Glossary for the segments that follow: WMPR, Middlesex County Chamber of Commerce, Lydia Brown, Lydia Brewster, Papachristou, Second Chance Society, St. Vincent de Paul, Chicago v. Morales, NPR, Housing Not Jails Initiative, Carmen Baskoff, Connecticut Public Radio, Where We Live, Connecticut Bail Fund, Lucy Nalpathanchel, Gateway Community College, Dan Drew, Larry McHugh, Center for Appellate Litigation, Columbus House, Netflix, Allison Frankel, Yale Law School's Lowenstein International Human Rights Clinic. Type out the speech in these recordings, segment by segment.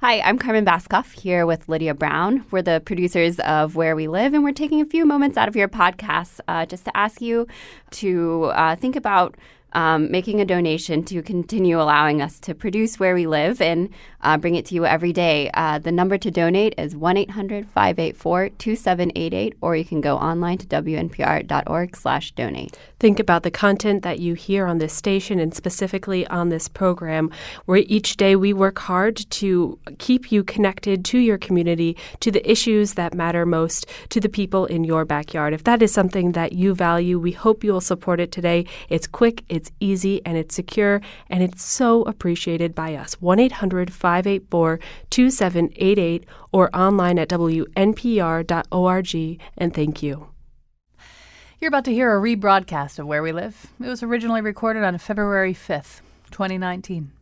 Hi, I'm Carmen Baskoff here with Lydia Brown. We're the producers of Where We Live, and we're taking a few moments out of your podcast just to ask you to think about making a donation to continue allowing us to produce Where We Live and bring it to you every day. The number to donate is 1-800-584-2788, or you can go online to wnpr.org/donate. Think about the content that you hear on this station and specifically on this program, where each day we work hard to keep you connected to your community, to the issues that matter most, to the people in your backyard. If that is something that you value, we hope you will support it today. It's quick, it's easy, and it's secure, and it's so appreciated by us. 1-800-584-2788 or online at wnpr.org, and thank you. You're about to hear a rebroadcast of Where We Live. It was originally recorded on February 5th, 2019.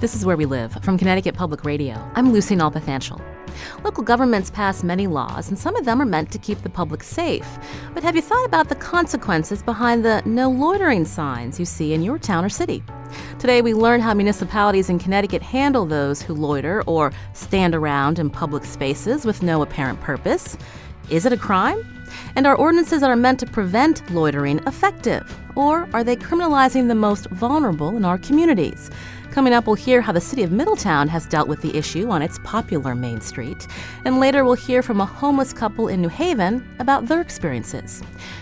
This is Where We Live from Connecticut Public Radio. I'm Lucy Nalpathanchel. Local governments pass many laws, and some of them are meant to keep the public safe. But have you thought about the consequences behind the no loitering signs you see in your town or city? Today we learn how municipalities in Connecticut handle those who loiter or stand around in public spaces with no apparent purpose. Is it a crime? And are ordinances that are meant to prevent loitering effective? Or are they criminalizing the most vulnerable in our communities? Coming up, we'll hear how the city of Middletown has dealt with the issue on its popular Main Street. And later, we'll hear from a homeless couple in New Haven about their experiences.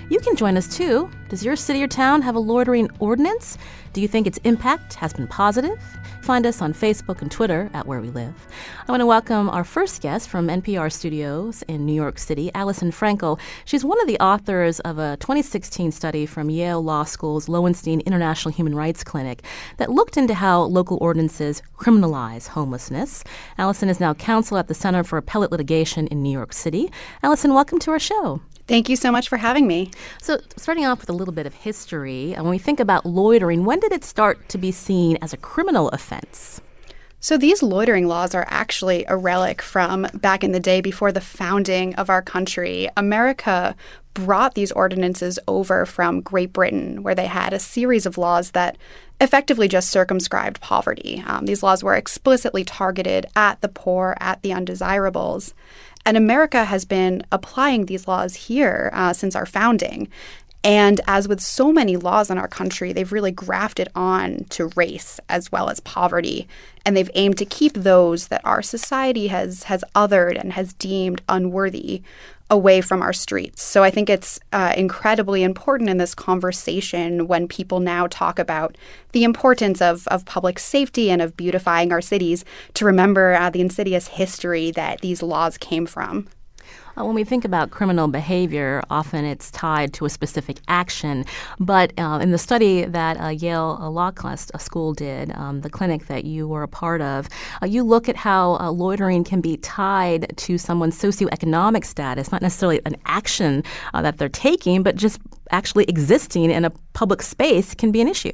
You can join us, too. Does your city or town have a loitering ordinance? Do you think its impact has been positive? Find us on Facebook and Twitter at Where We Live. I want to welcome our first guest from NPR Studios in New York City, Allison Frankel. She's one of the authors of a 2016 study from Yale Law School's Lowenstein International Human Rights Clinic that looked into how local ordinances criminalize homelessness. Allison is now counsel at the Center for Appellate Litigation in New York City. Allison, welcome to our show. Thank you so much for having me. So starting off with a little bit of history, when we think about loitering, when did it start to be seen as a criminal offense? So these loitering laws are actually a relic from back in the day before the founding of our country. America brought these ordinances over from Great Britain, where they had a series of laws that effectively just circumscribed poverty. These laws were explicitly targeted at the poor, at the undesirables. And America has been applying these laws here since our founding. And as with so many laws in our country, they've really grafted on to race as well as poverty. And they've aimed to keep those that our society has othered and has deemed unworthy away from our streets. So I think it's incredibly important in this conversation when people now talk about the importance of public safety and of beautifying our cities to remember the insidious history that these laws came from. When we think about criminal behavior, often it's tied to a specific action. But in the study that Yale Law School did, the clinic that you were a part of, you look at how loitering can be tied to someone's socioeconomic status, not necessarily an action that they're taking, but just actually existing in a public space can be an issue.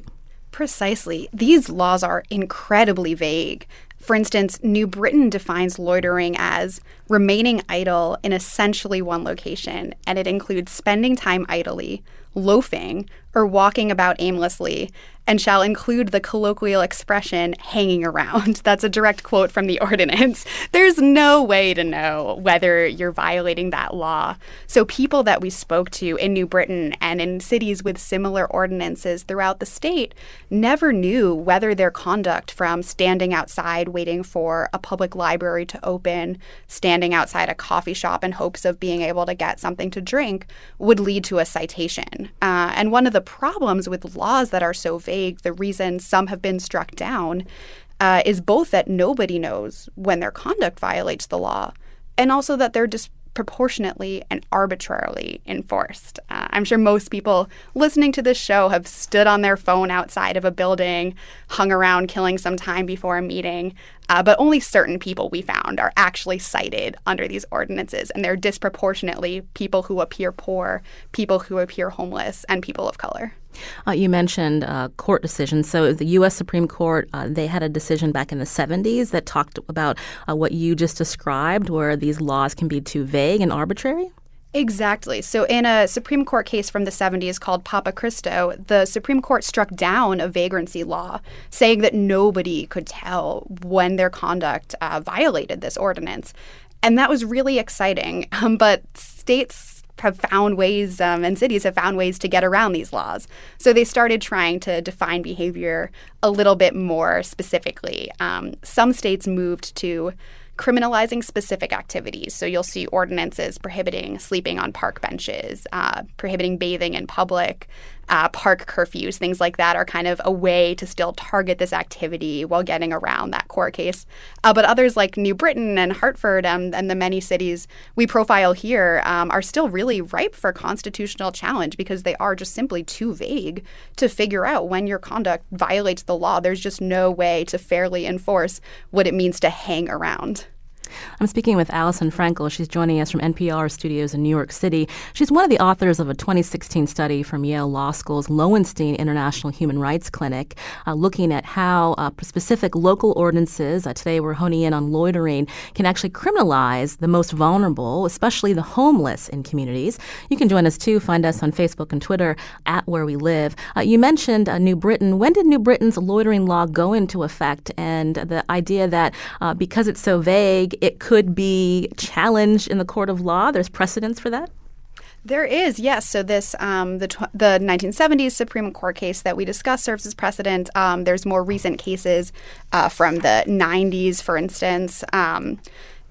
Precisely. These laws are incredibly vague. For instance, New Britain defines loitering as remaining idle in essentially one location, and it includes spending time idly, loafing, or walking about aimlessly, and shall include the colloquial expression, hanging around. That's a direct quote from the ordinance. There's no way to know whether you're violating that law. So people that we spoke to in New Britain and in cities with similar ordinances throughout the state never knew whether their conduct from standing outside waiting for a public library to open, standing outside a coffee shop in hopes of being able to get something to drink would lead to a citation. And one of the problems with laws that are so vague, the reason some have been struck down, is both that nobody knows when their conduct violates the law and also that they're proportionately and arbitrarily enforced. I'm sure most people listening to this show have stood on their phone outside of a building, hung around killing some time before a meeting, but only certain people we found are actually cited under these ordinances, and they're disproportionately people who appear poor, people who appear homeless, and people of color. You mentioned court decisions. So the U.S. Supreme Court, they had a decision back in the 70s that talked about what you just described, where these laws can be too vague and arbitrary? Exactly. So in a Supreme Court case from the 70s called Papachristou, the Supreme Court struck down a vagrancy law, saying that nobody could tell when their conduct violated this ordinance. And that was really exciting. But states have found ways, and cities have found ways to get around these laws. So they started trying to define behavior a little bit more specifically. Some states moved to criminalizing specific activities. So you'll see ordinances prohibiting sleeping on park benches, prohibiting bathing in public, park curfews, things like that are kind of a way to still target this activity while getting around that court case. But others like New Britain and Hartford and the many cities we profile here are still really ripe for constitutional challenge because they are just simply too vague to figure out when your conduct violates the law. There's just no way to fairly enforce what it means to hang around. I'm speaking with Allison Frankel. She's joining us from NPR studios in New York City. She's one of the authors of a 2016 study from Yale Law School's Lowenstein International Human Rights Clinic, looking at how specific local ordinances, today we're honing in on loitering, can actually criminalize the most vulnerable, especially the homeless in communities. You can join us, too. Find us on Facebook and Twitter, at Where We Live. You mentioned New Britain. When did New Britain's loitering law go into effect? And the idea that because it's so vague, it could be challenged in the court of law. There's precedence for that? There is, yes. So this the 1970s Supreme Court case that we discussed serves as precedent. There's more recent cases from the 90s, for instance.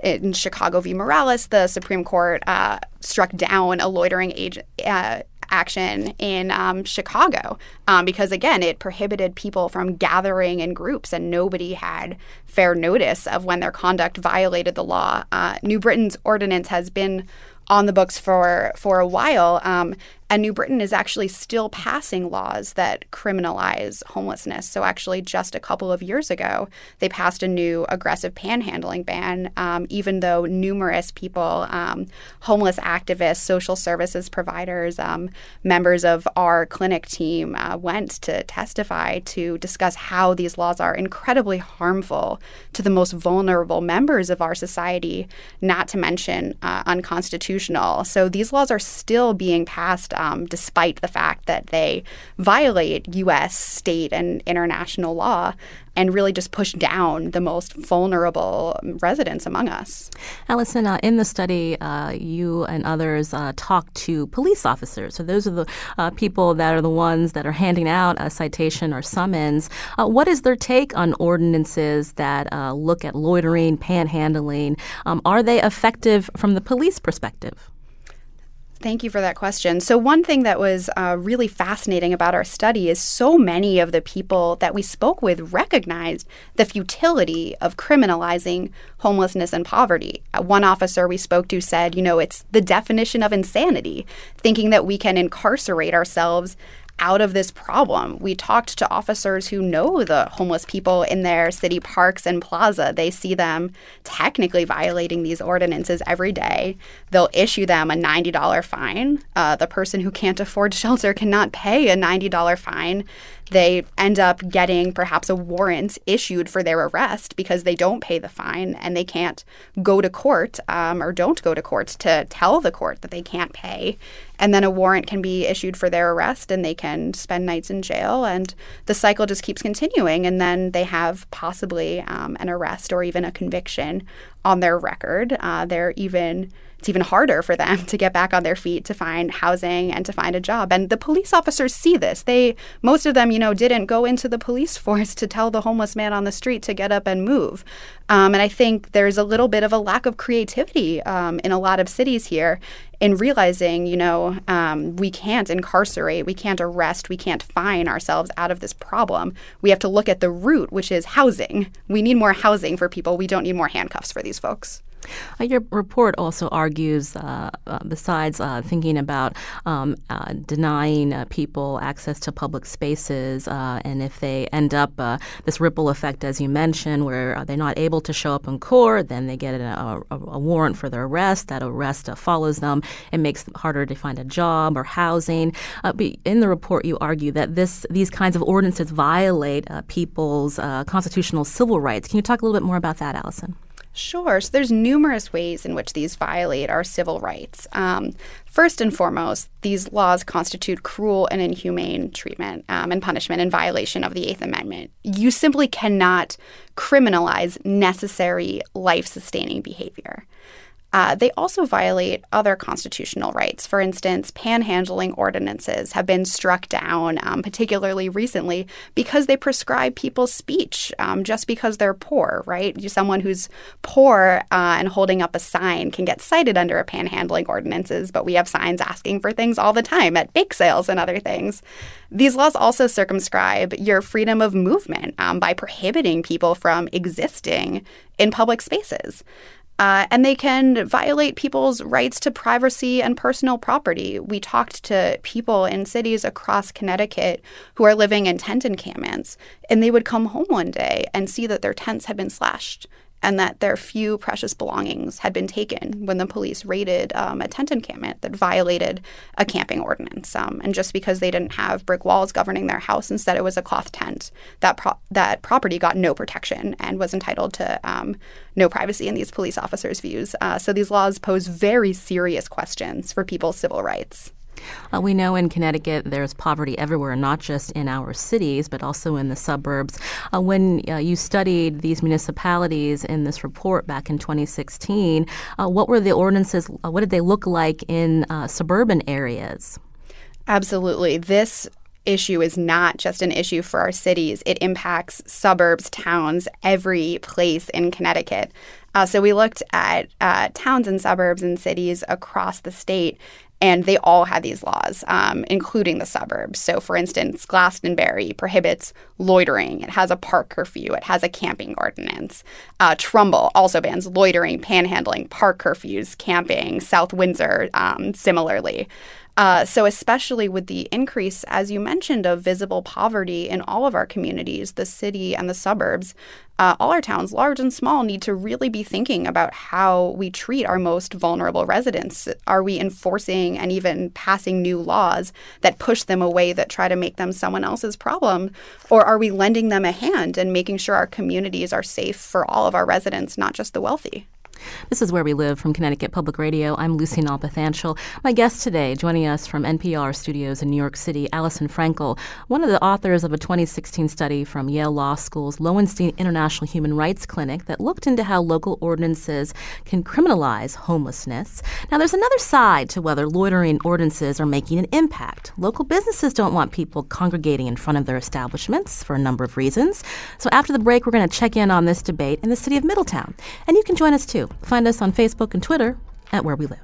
In Chicago v. Morales, the Supreme Court struck down a loitering action in Chicago because, again, it prohibited people from gathering in groups and nobody had fair notice of when their conduct violated the law. New Britain's ordinance has been on the books for a while, and New Britain is actually still passing laws that criminalize homelessness. So actually just a couple of years ago, they passed a new aggressive panhandling ban, even though numerous people, homeless activists, social services providers, members of our clinic team went to testify to discuss how these laws are incredibly harmful to the most vulnerable members of our society, not to mention unconstitutional. So these laws are still being passed despite the fact that they violate U.S., state, and international law and really just push down the most vulnerable residents among us. Allison, in the study, you and others talked to police officers. So those are the people that are the ones that are handing out a citation or summons. What is their take on ordinances that look at loitering, panhandling? Are they effective from the police perspective? Thank you for that question. So one thing that was really fascinating about our study is so many of the people that we spoke with recognized the futility of criminalizing homelessness and poverty. One officer we spoke to said, you know, it's the definition of insanity, thinking that we can incarcerate ourselves out of this problem. We talked to officers who know the homeless people in their city parks and plaza. They see them technically violating these ordinances every day. They'll issue them a $90 fine. The person who can't afford shelter cannot pay a $90 fine. They end up getting perhaps a warrant issued for their arrest because they don't pay the fine and they can't go to court or don't go to court to tell the court that they can't pay. And then a warrant can be issued for their arrest and they can spend nights in jail. And the cycle just keeps continuing. And then they have possibly an arrest or even a conviction on their record. It's even harder for them to get back on their feet, to find housing and to find a job. And the police officers see this. Most of them, you know, didn't go into the police force to tell the homeless man on the street to get up and move. And I think there's a little bit of a lack of creativity in a lot of cities here in realizing, you know, we can't incarcerate, we can't arrest, we can't fine ourselves out of this problem. We have to look at the root, which is housing. We need more housing for people. We don't need more handcuffs for these folks. Your report also argues, besides thinking about denying people access to public spaces, and if they end up this ripple effect, as you mentioned, where they're not able to show up in court, then they get a warrant for their arrest. That arrest follows them. It makes it harder to find a job or housing. But in the report, you argue that these kinds of ordinances violate people's constitutional civil rights. Can you talk a little bit more about that, Allison? Sure. So there's numerous ways in which these violate our civil rights. First and foremost, these laws constitute cruel and inhumane treatment and punishment in violation of the Eighth Amendment. You simply cannot criminalize necessary life-sustaining behavior. They also violate other constitutional rights. For instance, panhandling ordinances have been struck down, particularly recently, because they prescribe people's speech just because they're poor, right? Someone who's poor and holding up a sign can get cited under a panhandling ordinances, but we have signs asking for things all the time at bake sales and other things. These laws also circumscribe your freedom of movement by prohibiting people from existing in public spaces. And they can violate people's rights to privacy and personal property. We talked to people in cities across Connecticut who are living in tent encampments, and they would come home one day and see that their tents had been slashed and that their few precious belongings had been taken when the police raided a tent encampment that violated a camping ordinance. And just because they didn't have brick walls governing their house, instead it was a cloth tent, that property got no protection and was entitled to no privacy in these police officers' views. So these laws pose very serious questions for people's civil rights. We know in Connecticut there's poverty everywhere, not just in our cities, but also in the suburbs. When you studied these municipalities in this report back in 2016, what were the ordinances? What did they look like in suburban areas? Absolutely. This issue is not just an issue for our cities. It impacts suburbs, towns, every place in Connecticut. So we looked at towns and suburbs and cities across the state. And they all had these laws, including the suburbs. So, for instance, Glastonbury prohibits loitering. It has a park curfew. It has a camping ordinance. Trumbull also bans loitering, panhandling, park curfews, camping. South Windsor, similarly. So especially with the increase, as you mentioned, of visible poverty in all of our communities, the city and the suburbs, all our towns, large and small, need to really be thinking about how we treat our most vulnerable residents. Are we enforcing and even passing new laws that push them away, that try to make them someone else's problem? Or are we lending them a hand and making sure our communities are safe for all of our residents, not just the wealthy? This is Where We Live from Connecticut Public Radio. I'm Lucy Nalpathanchel. My guest today, joining us from NPR studios in New York City, Allison Frankel, one of the authors of a 2016 study from Yale Law School's Lowenstein International Human Rights Clinic that looked into how local ordinances can criminalize homelessness. Now, there's another side to whether loitering ordinances are making an impact. Local businesses don't want people congregating in front of their establishments for a number of reasons. So after the break, we're going to check in on this debate in the city of Middletown. And you can join us, too. Find us on Facebook and Twitter at Where We Live.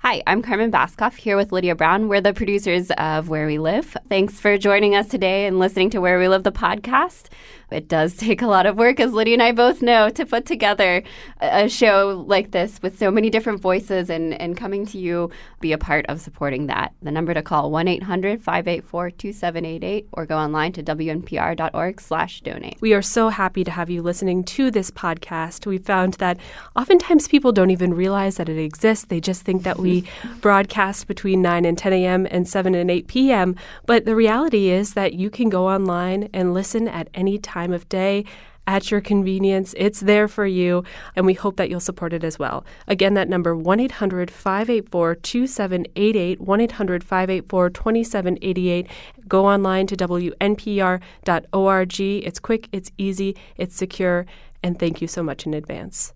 Hi, I'm Carmen Baskoff here with Lydia Brown. We're the producers of Where We Live. Thanks for joining us today and listening to Where We Live, the podcast. It does take a lot of work, as Lydia and I both know, to put together a show like this with so many different voices, and coming to you, be a part of supporting that. The number to call, 1-800-584-2788, or go online to wnpr.org/donate. We are so happy to have you listening to this podcast. We found that oftentimes people don't even realize that it exists. They just think that we broadcast between 9 and 10 a.m. and 7 and 8 p.m. But the reality is that you can go online and listen at any time of day, at your convenience. It's there for you, and we hope that you'll support it as well. Again, that number, 1-800-584-2788, 1-800-584-2788. Go online to wnpr.org. It's quick, it's easy, it's secure, and thank you so much in advance.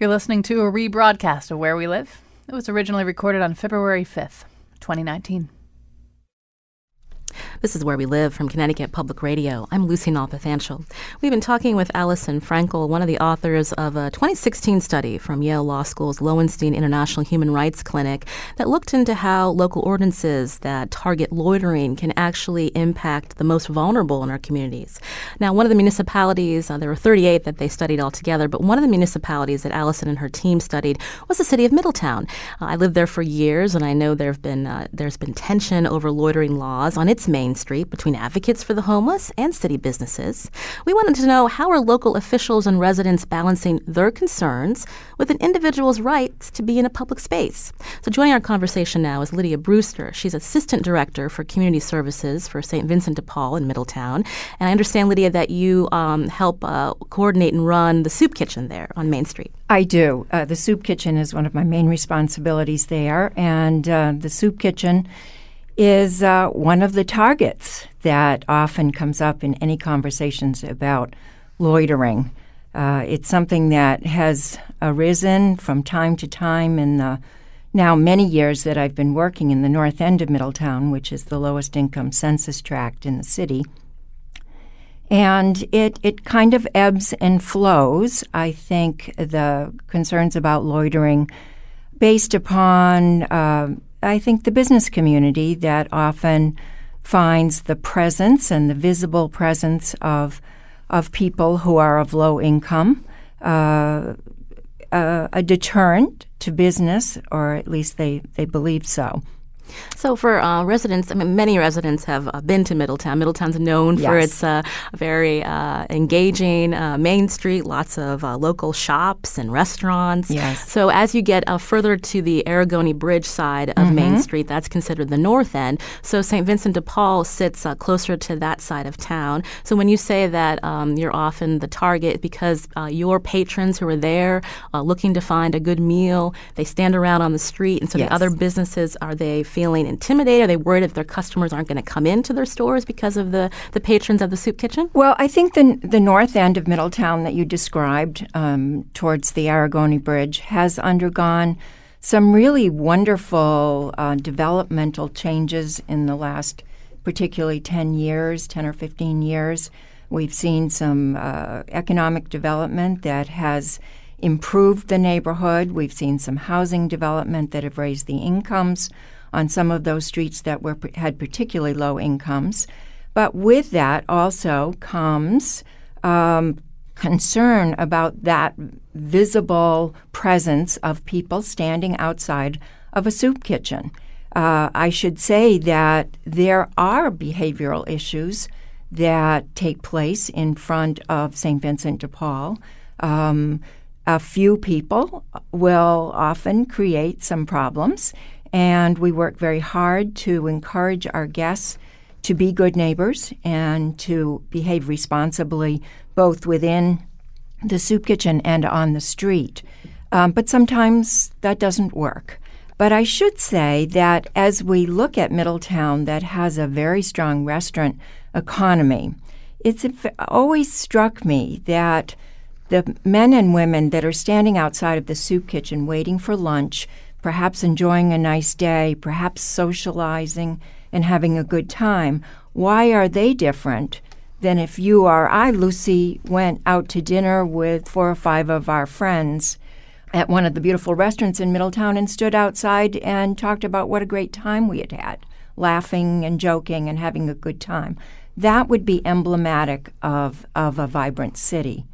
You're listening to a rebroadcast of Where We Live. It was originally recorded on February 5th, 2019. This is Where We Live from Connecticut Public Radio. I'm Lucy Nalpathanchel. We've been talking with Allison Frankel, one of the authors of a 2016 study from Yale Law School's Lowenstein International Human Rights Clinic that looked into how local ordinances that target loitering can actually impact the most vulnerable in our communities. Now, one of the municipalities, there were 38 that they studied altogether, but one of the municipalities that Allison and her team studied was the city of Middletown. I lived there for years, and I know there's been tension over loitering laws on its main street between advocates for the homeless and city businesses. We wanted to know, how are local officials and residents balancing their concerns with an individual's rights to be in a public space? So joining our conversation now is Lydia Brewster. She's Assistant Director for Community Services for St. Vincent de Paul in Middletown. And I understand, Lydia, that you help coordinate and run the soup kitchen there on Main Street. I do. The soup kitchen is one of my main responsibilities there, and the soup kitchen is one of the targets that often comes up in any conversations about loitering. It's something that has arisen from time to time in the now many years that I've been working in the north end of Middletown, which is the lowest income census tract in the city. And it kind of ebbs and flows. I think the concerns about loitering based upon I think the business community that often finds the presence and the visible presence of people who are of low income a deterrent to business, or at least they believe so. So for residents, I mean, many residents have been to Middletown. Middletown's known for its very engaging Main Street, lots of local shops and restaurants. Yes. So as you get further to the Arragone Bridge side of Main Street, that's considered the north end. So St. Vincent de Paul sits closer to that side of town. So when you say that you're often the target because your patrons who are there looking to find a good meal, they stand around on the street, and so the other businesses, are they feeling intimidated? Are they worried if their customers aren't going to come into their stores because of the patrons of the soup kitchen? Well, I think the north end of Middletown that you described towards the Arragone Bridge has undergone some really wonderful developmental changes in the last particularly 10 or 15 years. We've seen some economic development that has improved the neighborhood. We've seen some housing development that have raised the incomes on some of those streets that had particularly low incomes. But with that also comes concern about that visible presence of people standing outside of a soup kitchen. I should say that there are behavioral issues that take place in front of St. Vincent de Paul. A few people will often create some problems, and we work very hard to encourage our guests to be good neighbors and to behave responsibly both within the soup kitchen and on the street. But sometimes that doesn't work. But I should say that as we look at Middletown, that has a very strong restaurant economy, it's always struck me that the men and women that are standing outside of the soup kitchen waiting for lunch, perhaps enjoying a nice day, perhaps socializing and having a good time. Why are they different than if you or I, Lucy, went out to dinner with 4 or 5 of our friends at one of the beautiful restaurants in Middletown and stood outside and talked about what a great time we had had, laughing and joking and having a good time? That would be emblematic of a vibrant city.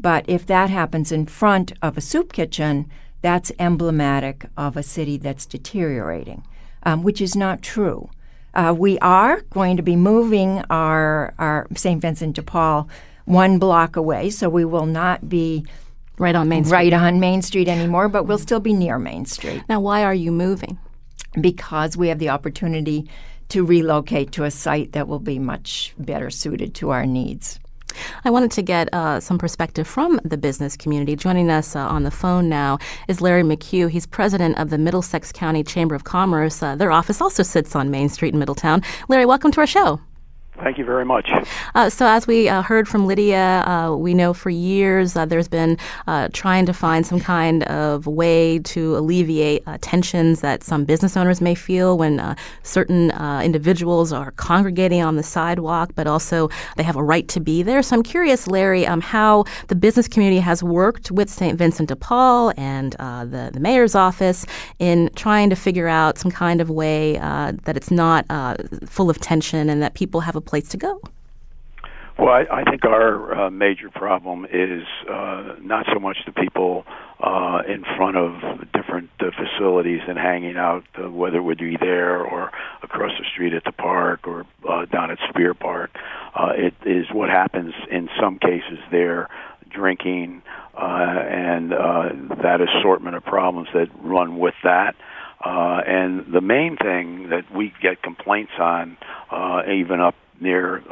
But if that happens in front of a soup kitchen, that's emblematic of a city that's deteriorating, which is not true. We are going to be moving our St. Vincent de Paul one block away, so we will not be right on Main Street anymore, but we'll still be near Main Street. Now, why are you moving? Because we have the opportunity to relocate to a site that will be much better suited to our needs. I wanted to get some perspective from the business community. Joining us on the phone now is Larry McHugh. He's president of the Middlesex County Chamber of Commerce. Their office also sits on Main Street in Middletown. Larry, welcome to our show. Thank you very much. So as we heard from Lydia, we know for years there's been trying to find some kind of way to alleviate tensions that some business owners may feel when certain individuals are congregating on the sidewalk, but also they have a right to be there. So I'm curious, Larry, how the business community has worked with St. Vincent de Paul and the mayor's office in trying to figure out some kind of way that it's not full of tension and that people have a place to go. Well, I think our major problem is not so much the people in front of different facilities and hanging out, whether it would be there or across the street at the park or down at Spear Park. It is what happens in some cases there, drinking, and that assortment of problems that run with that. And the main thing that we get complaints on, even up near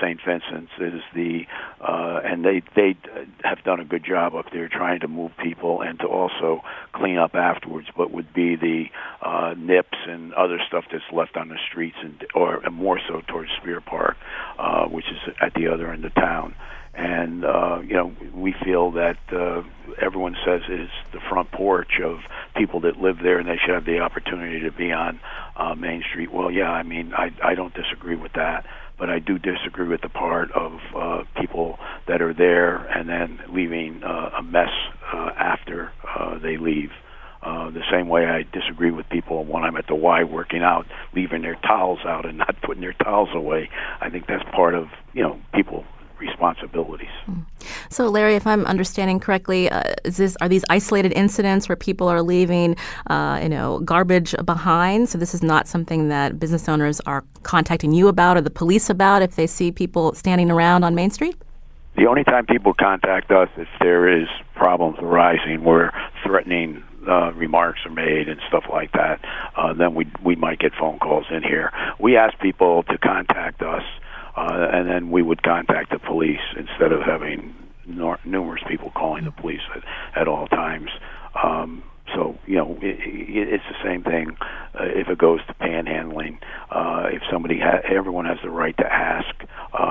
St. Vincent's, is the and they have done a good job up there trying to move people and to also clean up afterwards, but would be the nips and other stuff that's left on the streets, and more so towards Spear Park, which is at the other end of town. And, you know, we feel that everyone says it's the front porch of people that live there and they should have the opportunity to be on Main Street. Well, yeah, I mean, I don't disagree with that, but I do disagree with the part of people that are there and then leaving a mess after they leave. The same way I disagree with people when I'm at the Y working out, leaving their towels out and not putting their towels away. I think that's part of, you know, people responsibilities. So, Larry, if I'm understanding correctly, are these isolated incidents where people are leaving, you know, garbage behind? So this is not something that business owners are contacting you about or the police about if they see people standing around on Main Street? The only time people contact us is if there is problems arising where threatening remarks are made and stuff like that. Then we might get phone calls in here. We ask people to contact us. And then we would contact the police instead of having numerous people calling the police at all times. So, you know, it's the same thing if it goes to panhandling. If somebody, everyone has the right to ask.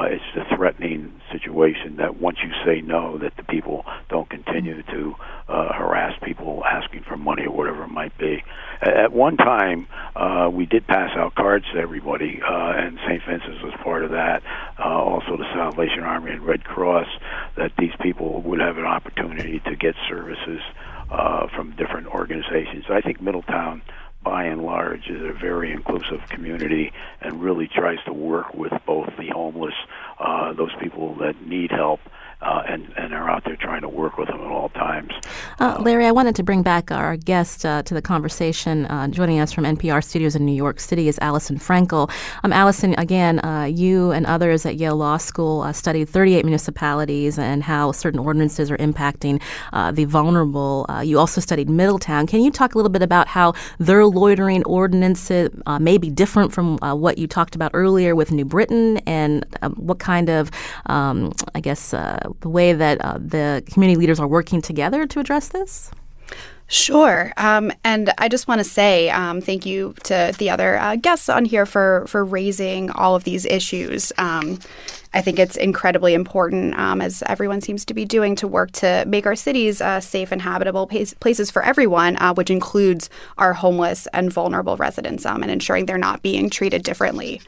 It's the threatening situation that once you say no, that the people don't continue to harass people asking for money or whatever it might be. At one time, we did pass out cards to everybody, and St. Vincent's was part of that. Also, the Salvation Army and Red Cross, that these people would have an opportunity to get services from different organizations. I think Middletown, by and large, is a very inclusive community and really tries to work with both the homeless, those people that need help, and are out there trying to work with them at all times. Larry, I wanted to bring back our guest to the conversation. Joining us from NPR Studios in New York City is Allison Frankel. Allison, again, you and others at Yale Law School studied 38 municipalities and how certain ordinances are impacting the vulnerable. You also studied Middletown. Can you talk a little bit about how their loitering ordinances may be different from what you talked about earlier with New Britain, and what kind of, I guess, the way that the community leaders are working together to address this? Sure. And I just want to say thank you to the other guests on here for raising all of these issues. I think it's incredibly important, as everyone seems to be doing, to work to make our cities safe and habitable places for everyone, which includes our homeless and vulnerable residents, and ensuring they're not being treated differently.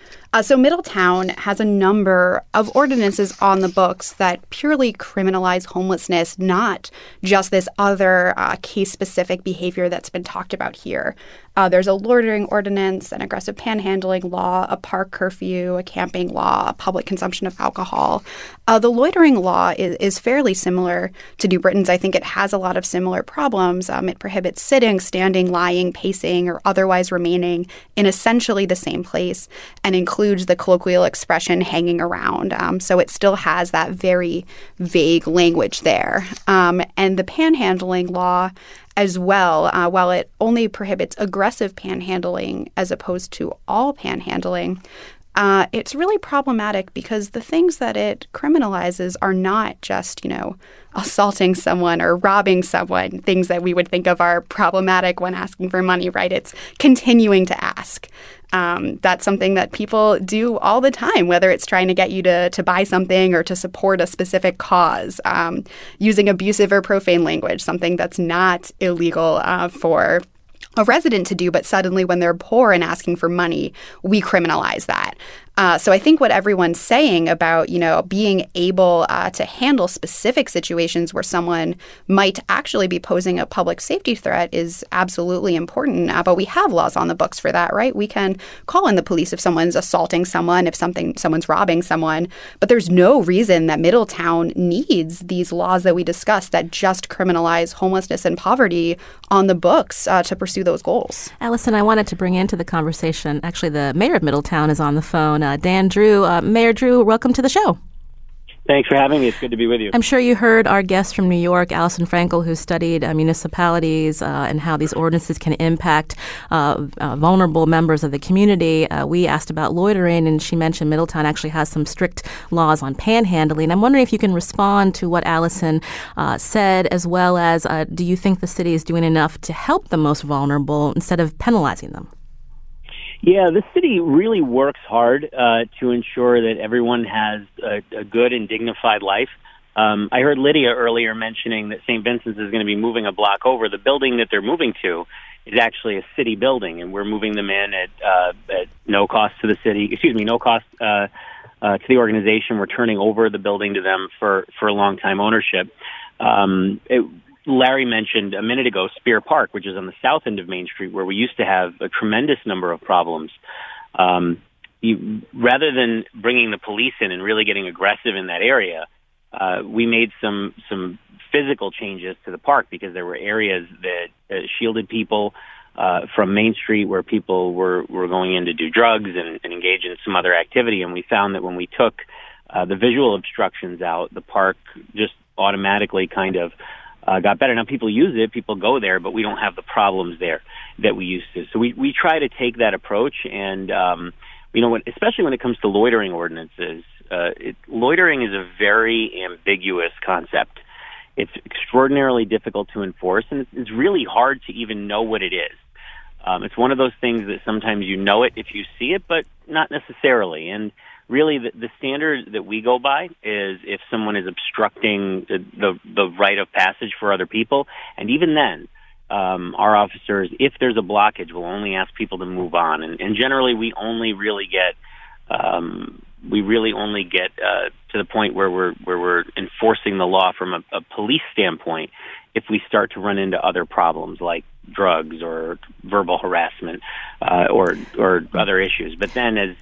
So Middletown has a number of ordinances on the books that purely criminalize homelessness, not just this other case-specific behavior that's been talked about here. There's a loitering ordinance, an aggressive panhandling law, a park curfew, a camping law, a public consumption of alcohol. The loitering law is fairly similar to New Britain's. I think it has a lot of similar problems. It prohibits sitting, standing, lying, pacing, or otherwise remaining in essentially the same place, and includes the colloquial expression hanging around. So it still has that very vague language there. And the panhandling law as well, while it only prohibits aggressive panhandling as opposed to all panhandling, it's really problematic because the things that it criminalizes are not just, you know, assaulting someone or robbing someone, things that we would think of are problematic when asking for money, right? It's continuing to ask. That's something that people do all the time, whether it's trying to get you to buy something or to support a specific cause, using abusive or profane language, something that's not illegal for a resident to do, but suddenly when they're poor and asking for money, we criminalize that. So I think what everyone's saying about, you know, being able to handle specific situations where someone might actually be posing a public safety threat is absolutely important. But we have laws on the books for that, right? We can call in the police if someone's assaulting someone, if someone's robbing someone. But there's no reason that Middletown needs these laws that we discussed that just criminalize homelessness and poverty on the books to pursue those goals. Allison, I wanted to bring into the conversation, actually, the mayor of Middletown is on the phone. Dan Drew. Mayor Drew, welcome to the show. Thanks for having me. It's good to be with you. I'm sure you heard our guest from New York, Allison Frankel, who studied municipalities and how these ordinances can impact vulnerable members of the community. We asked about loitering, and she mentioned Middletown actually has some strict laws on panhandling. I'm wondering if you can respond to what Allison said, as well as do you think the city is doing enough to help the most vulnerable instead of penalizing them? Yeah, the city really works hard to ensure that everyone has a good and dignified life. I heard Lydia earlier mentioning that St. Vincent's is going to be moving a block over. The building that they're moving to is actually a city building, and we're moving them in at no cost to the city. Excuse me, no cost to the organization. We're turning over the building to them for long-time ownership. Larry mentioned a minute ago Spear Park, which is on the south end of Main Street, where we used to have a tremendous number of problems. Rather than bringing the police in and really getting aggressive in that area, we made some physical changes to the park because there were areas that shielded people from Main Street where people were going in to do drugs and engage in some other activity. And we found that when we took the visual obstructions out, the park just automatically kind of got better. Now, people use it, people go there, but we don't have the problems there that we used to. So we try to take that approach, and, especially when it comes to loitering ordinances, loitering is a very ambiguous concept. It's extraordinarily difficult to enforce, and it's really hard to even know what it is. It's one of those things that sometimes you know it if you see it, but not necessarily. And really, the standard that we go by is if someone is obstructing the right of passage for other people. And even then, our officers, if there's a blockage, will only ask people to move on. And generally, we really only get to the point where we're enforcing the law from a police standpoint if we start to run into other problems like drugs or verbal harassment or other issues. But then as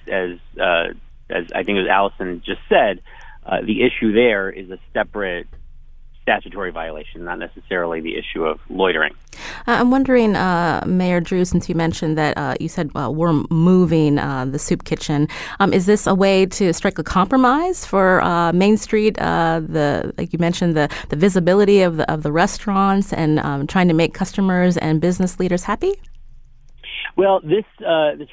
I think it was Allison just said, the issue there is a separate statutory violation, not necessarily the issue of loitering. I'm wondering, Mayor Drew, since you mentioned that you said we're moving the soup kitchen, is this a way to strike a compromise for Main Street? Like you mentioned, the visibility of the restaurants and trying to make customers and business leaders happy? Well, this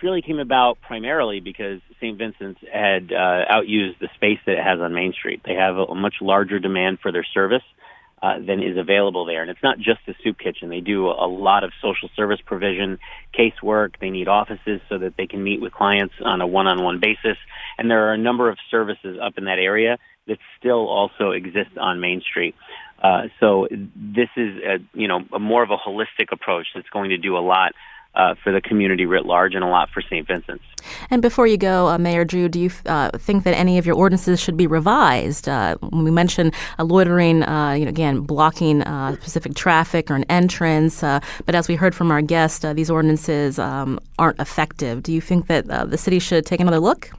really came about primarily because St. Vincent's had outused the space that it has on Main Street. They have a much larger demand for their service than is available there. And it's not just the soup kitchen. They do a lot of social service provision, casework. They need offices so that they can meet with clients on a one-on-one basis. And there are a number of services up in that area that still also exist on Main Street. So this is a more of a holistic approach that's going to do a lot for the community writ large and a lot for St. Vincent's. And before you go, Mayor Drew, do you think that any of your ordinances should be revised? When we mentioned loitering, again, blocking specific traffic or an entrance, but as we heard from our guest, these ordinances aren't effective. Do you think that the city should take another look?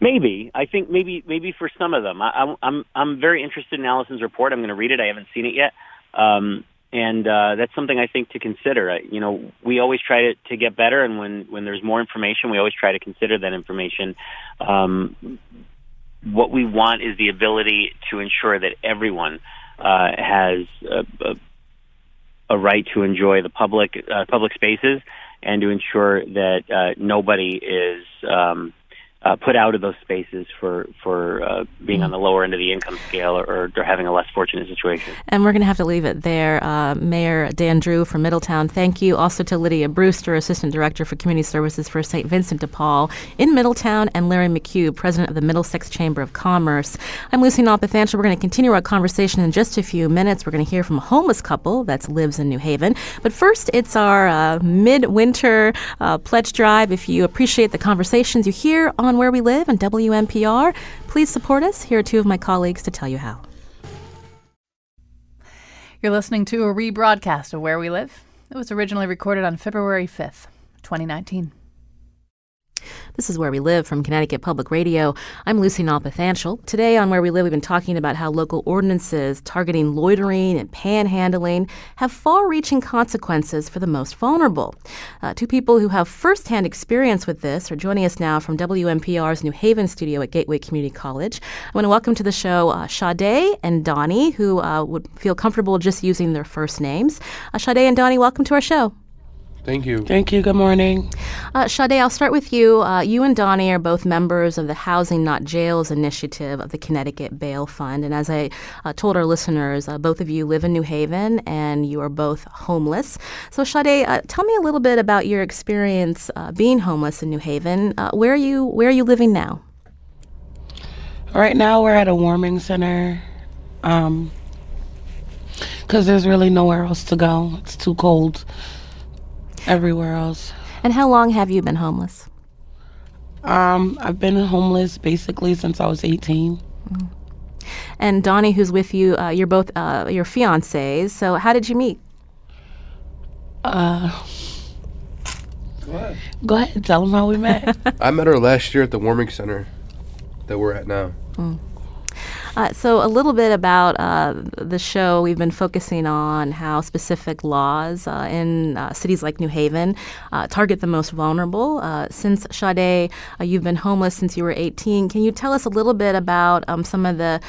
Maybe. I think maybe for some of them. I'm very interested in Allison's report. I'm going to read it. I haven't seen it yet. And that's something I think to consider. We always try to get better, and when there's more information, we always try to consider that information. What we want is the ability to ensure that everyone has a right to enjoy the public spaces, and to ensure that nobody is put out of those spaces for being on the lower end of the income scale or having a less fortunate situation. And we're going to have to leave it there. Mayor Dan Drew from Middletown, thank you. Also to Lydia Brewster, Assistant Director for Community Services for St. Vincent de Paul in Middletown, and Larry McHugh, President of the Middlesex Chamber of Commerce. I'm Lucy Nalpathanchel. We're going to continue our conversation in just a few minutes. We're going to hear from a homeless couple that lives in New Haven. But first, it's our midwinter pledge drive. If you appreciate the conversations you hear on Where We Live and WMPR, please support us. Here are two of my colleagues to tell you how. You're listening to a rebroadcast of Where We Live. It was originally recorded on February 5th, 2019. This is Where We Live from Connecticut Public Radio. I'm Lucy Nalpathanchel. Today on Where We Live, we've been talking about how local ordinances targeting loitering and panhandling have far-reaching consequences for the most vulnerable. Two people who have firsthand experience with this are joining us now from WMPR's New Haven studio at Gateway Community College. I want to welcome to the show Sade and Donnie, who would feel comfortable just using their first names. Sade and Donnie, welcome to our show. Thank you. Thank you. Good morning. Sade, I'll start with you. You and Donnie are both members of the Housing Not Jails Initiative of the Connecticut Bail Fund. And as I told our listeners, both of you live in New Haven and you are both homeless. So Sade, tell me a little bit about your experience being homeless in New Haven. Where are you living now? Right now we're at a warming center because there's really nowhere else to go. It's too cold everywhere else. And how long have you been homeless? I've been homeless basically since I was 18. Mm. And Donnie, who's with you, you're both your fiancés. So how did you meet? Go ahead and tell them how we met. I met her last year at the warming center that we're at now. Mm. So a little bit about the show. We've been focusing on how specific laws in cities like New Haven target the most vulnerable. Since Sade, you've been homeless since you were 18. Can you tell us a little bit about some of the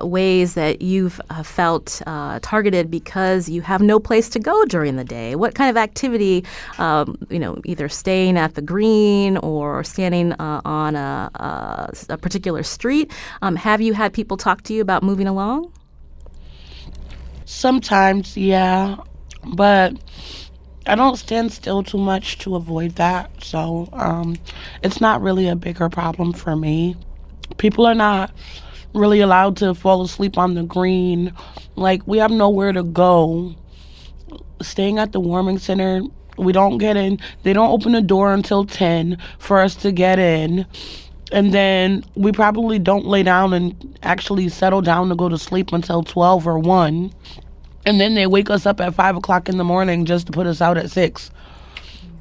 ways that you've felt targeted because you have no place to go during the day? What kind of activity, either staying at the green or standing on a particular street, have you had people talk to you about moving along? Sometimes, yeah, but I don't stand still too much to avoid that, so it's not really a bigger problem for me. People are not really allowed to fall asleep on the green. Like, we have nowhere to go. Staying at the warming center, we don't get in. They don't open the door until 10 for us to get in. And then we probably don't lay down and actually settle down to go to sleep until 12 or 1. And then they wake us up at 5 o'clock in the morning just to put us out at 6.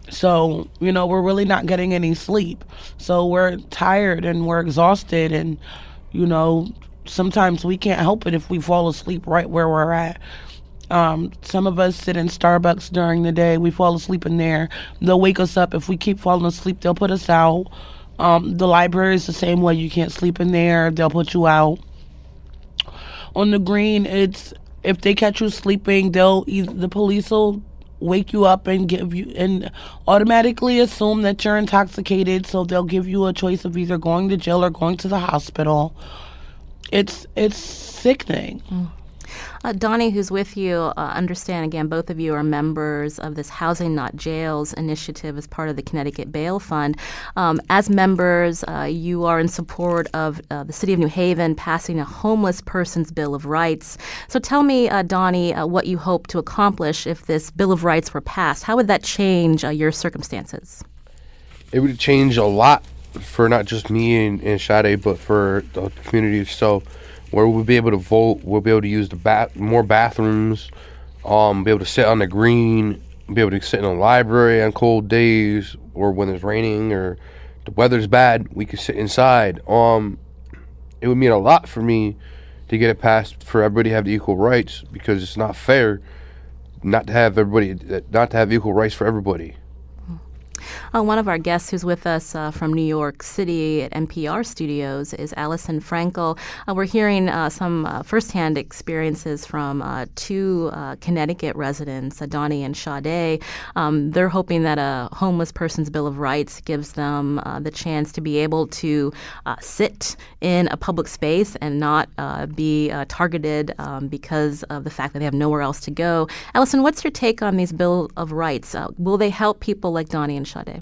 So, we're really not getting any sleep. So we're tired and we're exhausted and, sometimes we can't help it if we fall asleep right where we're at. Some of us sit in Starbucks during the day. We fall asleep in there. They'll wake us up. If we keep falling asleep, they'll put us out. The library is the same way. You can't sleep in there. They'll put you out. On the green, it's if they catch you sleeping, the police will wake you up and give you and automatically assume that you're intoxicated. So they'll give you a choice of either going to jail or going to the hospital. It's sickening. Mm. Donnie, who's with you, understand, again, both of you are members of this Housing Not Jails initiative as part of the Connecticut Bail Fund. As members, you are in support of the City of New Haven passing a homeless person's Bill of Rights. So tell me, Donnie, what you hope to accomplish if this Bill of Rights were passed. How would that change your circumstances? It would change a lot for not just me and Sade, but for the community. So where we'll be able to vote, we'll be able to use more bathrooms, be able to sit on the green, be able to sit in the library on cold days or when it's raining or the weather's bad, we can sit inside. It would mean a lot for me to get it passed for everybody to have the equal rights because it's not fair not to have equal rights for everybody. One of our guests who's with us from New York City at NPR Studios is Allison Frankel. We're hearing some firsthand experiences from two Connecticut residents, Donnie and Sade. They're hoping that a homeless person's Bill of Rights gives them the chance to be able to sit in a public space and not be targeted because of the fact that they have nowhere else to go. Allison, what's your take on these Bill of Rights? Will they help people like Donnie and Sade?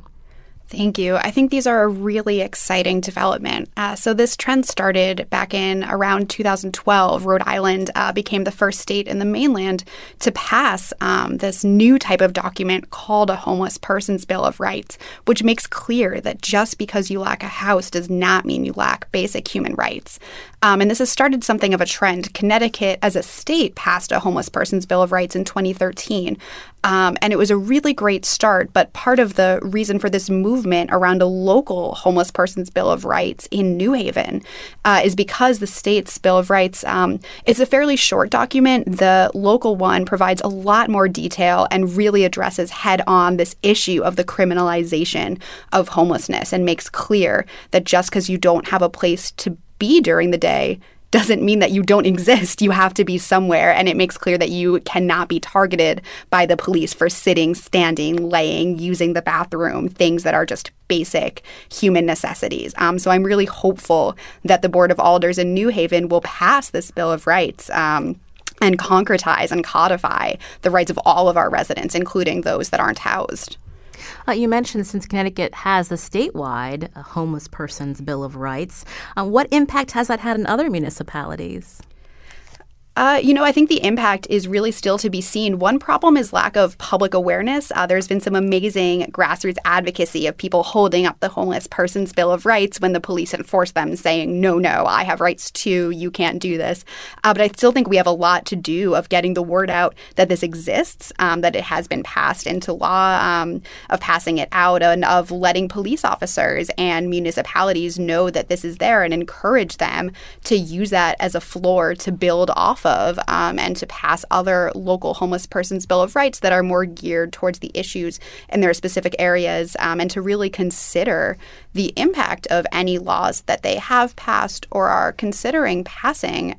Thank you. I think these are a really exciting development. So this trend started back in around 2012. Rhode Island became the first state in the mainland to pass this new type of document called a Homeless Person's Bill of Rights, which makes clear that just because you lack a house does not mean you lack basic human rights. And this has started something of a trend. Connecticut, as a state, passed a Homeless Person's Bill of Rights in 2013. And it was a really great start, but part of the reason for this movement around a local homeless person's Bill of Rights in New Haven is because the state's Bill of Rights is a fairly short document. The local one provides a lot more detail and really addresses head-on this issue of the criminalization of homelessness and makes clear that just because you don't have a place to be during the day doesn't mean that you don't exist. You have to be somewhere, and it makes clear that you cannot be targeted by the police for sitting, standing, laying, using the bathroom, things that are just basic human necessities. So I'm really hopeful that the Board of Alders in New Haven will pass this Bill of Rights and concretize and codify the rights of all of our residents, including those that aren't housed. You mentioned since Connecticut has a statewide Homeless Person's Bill of Rights, what impact has that had in other municipalities? I think the impact is really still to be seen. One problem is lack of public awareness. There's been some amazing grassroots advocacy of people holding up the Homeless Person's Bill of Rights when the police enforce them, saying, no, I have rights too, you can't do this. But I still think we have a lot to do of getting the word out that this exists, that it has been passed into law, of passing it out, and of letting police officers and municipalities know that this is there and encourage them to use that as a floor to build off of and to pass other local homeless persons' Bill of Rights that are more geared towards the issues in their specific areas and to really consider the impact of any laws that they have passed or are considering passing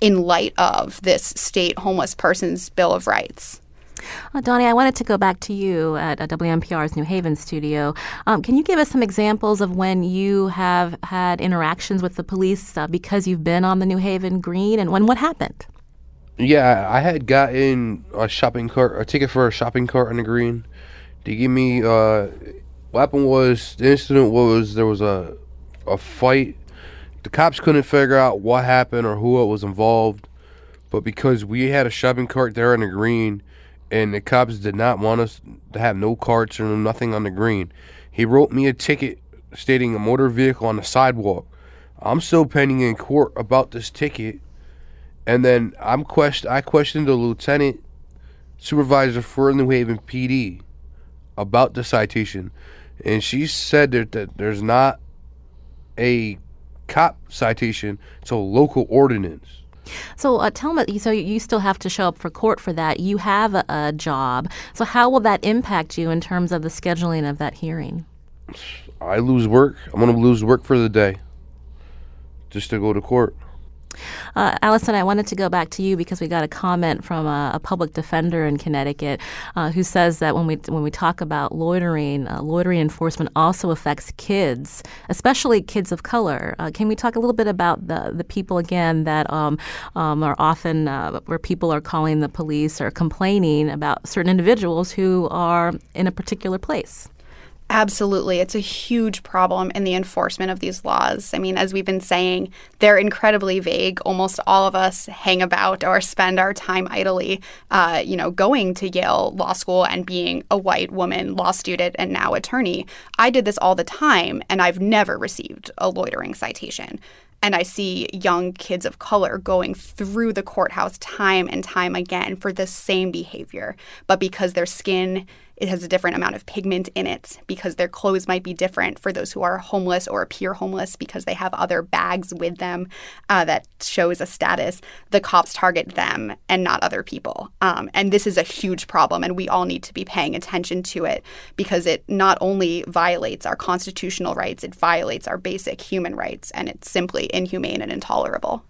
in light of this state homeless persons' Bill of Rights. Donnie, I wanted to go back to you at WNPR's New Haven studio. Can you give us some examples of when you have had interactions with the police because you've been on the New Haven Green, and what happened? Yeah, I had gotten a ticket for a shopping cart on the Green. They give me what happened was the incident was there was a fight. The cops couldn't figure out what happened or who was involved, but because we had a shopping cart there on the Green. And the cops did not want us to have no carts or nothing on the Green. He wrote me a ticket stating a motor vehicle on the sidewalk. I'm still pending in court about this ticket. And then I questioned the lieutenant supervisor for New Haven PD about the citation. And she said that there's not a cop citation, it's a local ordinance. So tell me, so you still have to show up for court for that. You have a job. So how will that impact you in terms of the scheduling of that hearing? I lose work. I'm going to lose work for the day just to go to court. Allison, I wanted to go back to you because we got a comment from a public defender in Connecticut who says that when we talk about loitering, loitering enforcement also affects kids, especially kids of color. Can we talk a little bit about the people again that are often where people are calling the police or complaining about certain individuals who are in a particular place? Absolutely. It's a huge problem in the enforcement of these laws. I mean, as we've been saying, they're incredibly vague. Almost all of us hang about or spend our time idly, going to Yale Law School and being a white woman law student and now attorney. I did this all the time, and I've never received a loitering citation. And I see young kids of color going through the courthouse time and time again for the same behavior. But because their skin it has a different amount of pigment in it because their clothes might be different for those who are homeless or appear homeless because they have other bags with them that shows a status. The cops target them and not other people. And this is a huge problem, and we all need to be paying attention to it because it not only violates our constitutional rights, it violates our basic human rights, and it's simply inhumane and intolerable.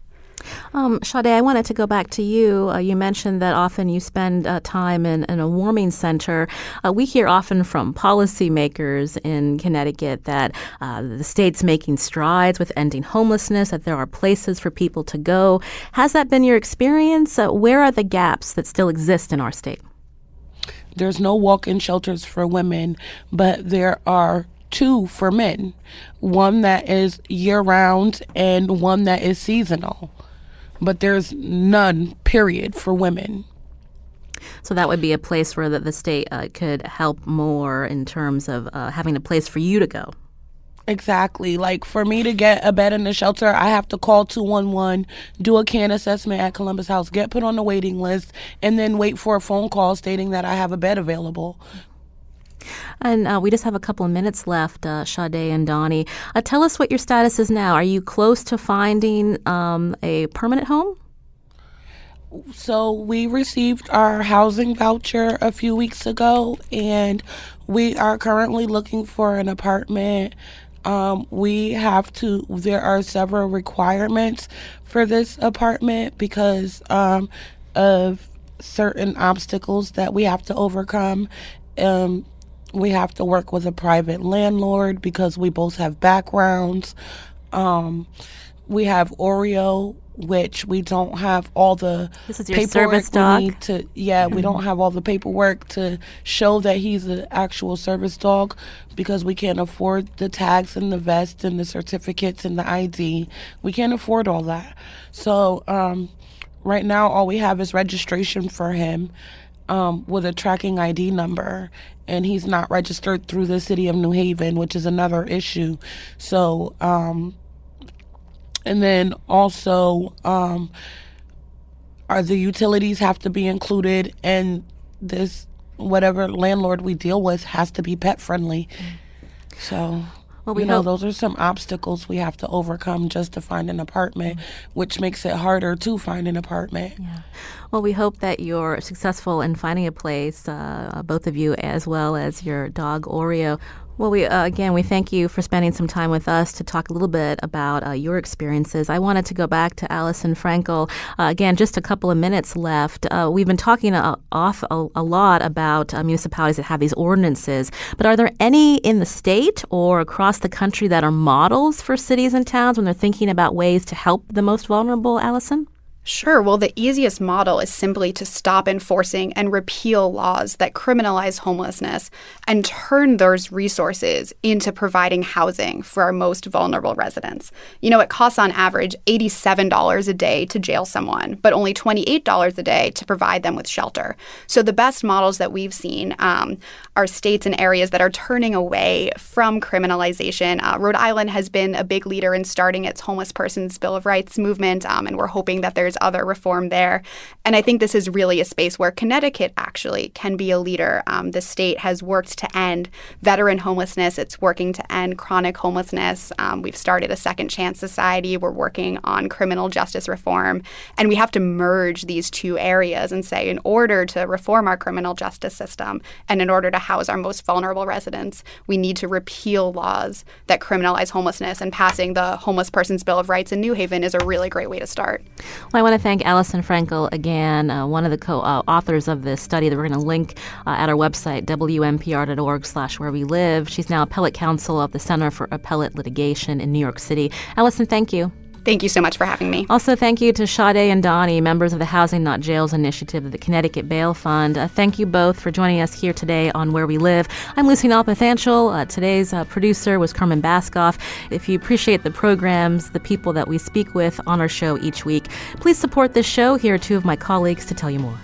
Sade, I wanted to go back to you. You mentioned that often you spend time in a warming center. We hear often from policymakers in Connecticut that the state's making strides with ending homelessness, that there are places for people to go. Has that been your experience? Where are the gaps that still exist in our state? There's no walk-in shelters for women, but there are two for men, one that is year-round and one that is seasonal. But there's none, period, for women. So that would be a place where the state could help more in terms of having a place for you to go. Exactly. Like, for me to get a bed in the shelter, I have to call 211, do a CAN assessment at Columbus House, get put on the waiting list, and then wait for a phone call stating that I have a bed available. And we just have a couple of minutes left, Sade and Donnie. Tell us what your status is now. Are you close to finding a permanent home? So we received our housing voucher a few weeks ago, and we are currently looking for an apartment. There are several requirements for this apartment because of certain obstacles that we have to overcome. We have to work with a private landlord because we both have backgrounds. We have OREO, which we don't have all the paperwork we need to. Yeah, we don't have all the paperwork to show that he's an actual service dog because we can't afford the tags and the vest and the certificates and the ID. We can't afford all that. So right now, all we have is registration for him. With a tracking ID number, and he's not registered through the city of New Haven, which is another issue. So, and then also, are the utilities have to be included, and this, whatever landlord we deal with has to be pet friendly. So, well, those are some obstacles we have to overcome just to find an apartment, which makes it harder to find an apartment. Yeah. Well, we hope that you're successful in finding a place, both of you, as well as your dog, Oreo. Well, we thank you for spending some time with us to talk a little bit about your experiences. I wanted to go back to Allison Frankel. Again, just a couple of minutes left. We've been talking a lot about municipalities that have these ordinances, but are there any in the state or across the country that are models for cities and towns when they're thinking about ways to help the most vulnerable, Allison? Sure. Well, the easiest model is simply to stop enforcing and repeal laws that criminalize homelessness and turn those resources into providing housing for our most vulnerable residents. You know, it costs on average $87 a day to jail someone, but only $28 a day to provide them with shelter. So the best models that we've seen are states and areas that are turning away from criminalization. Rhode Island has been a big leader in starting its Homeless Persons Bill of Rights movement, and we're hoping that there's other reform there. And I think this is really a space where Connecticut actually can be a leader. The state has worked to end veteran homelessness. It's working to end chronic homelessness. We've started a Second Chance Society. We're working on criminal justice reform. And we have to merge these two areas and say, in order to reform our criminal justice system and in order to house our most vulnerable residents, we need to repeal laws that criminalize homelessness. And passing the Homeless Persons Bill of Rights in New Haven is a really great way to start. Well, I want to thank Allison Frankel again, one of the co-authors of this study that we're going to link at our website, wmpr.org/where we live. She's now appellate counsel of the Center for Appellate Litigation in New York City. Allison, thank you. Thank you so much for having me. Also, thank you to Sade and Donnie, members of the Housing Not Jails Initiative of the Connecticut Bail Fund. Thank you both for joining us here today on Where We Live. I'm Lucy Nalpathanchel. Today's producer was Carmen Baskoff. If you appreciate the programs, the people that we speak with on our show each week, please support this show. Here are two of my colleagues to tell you more.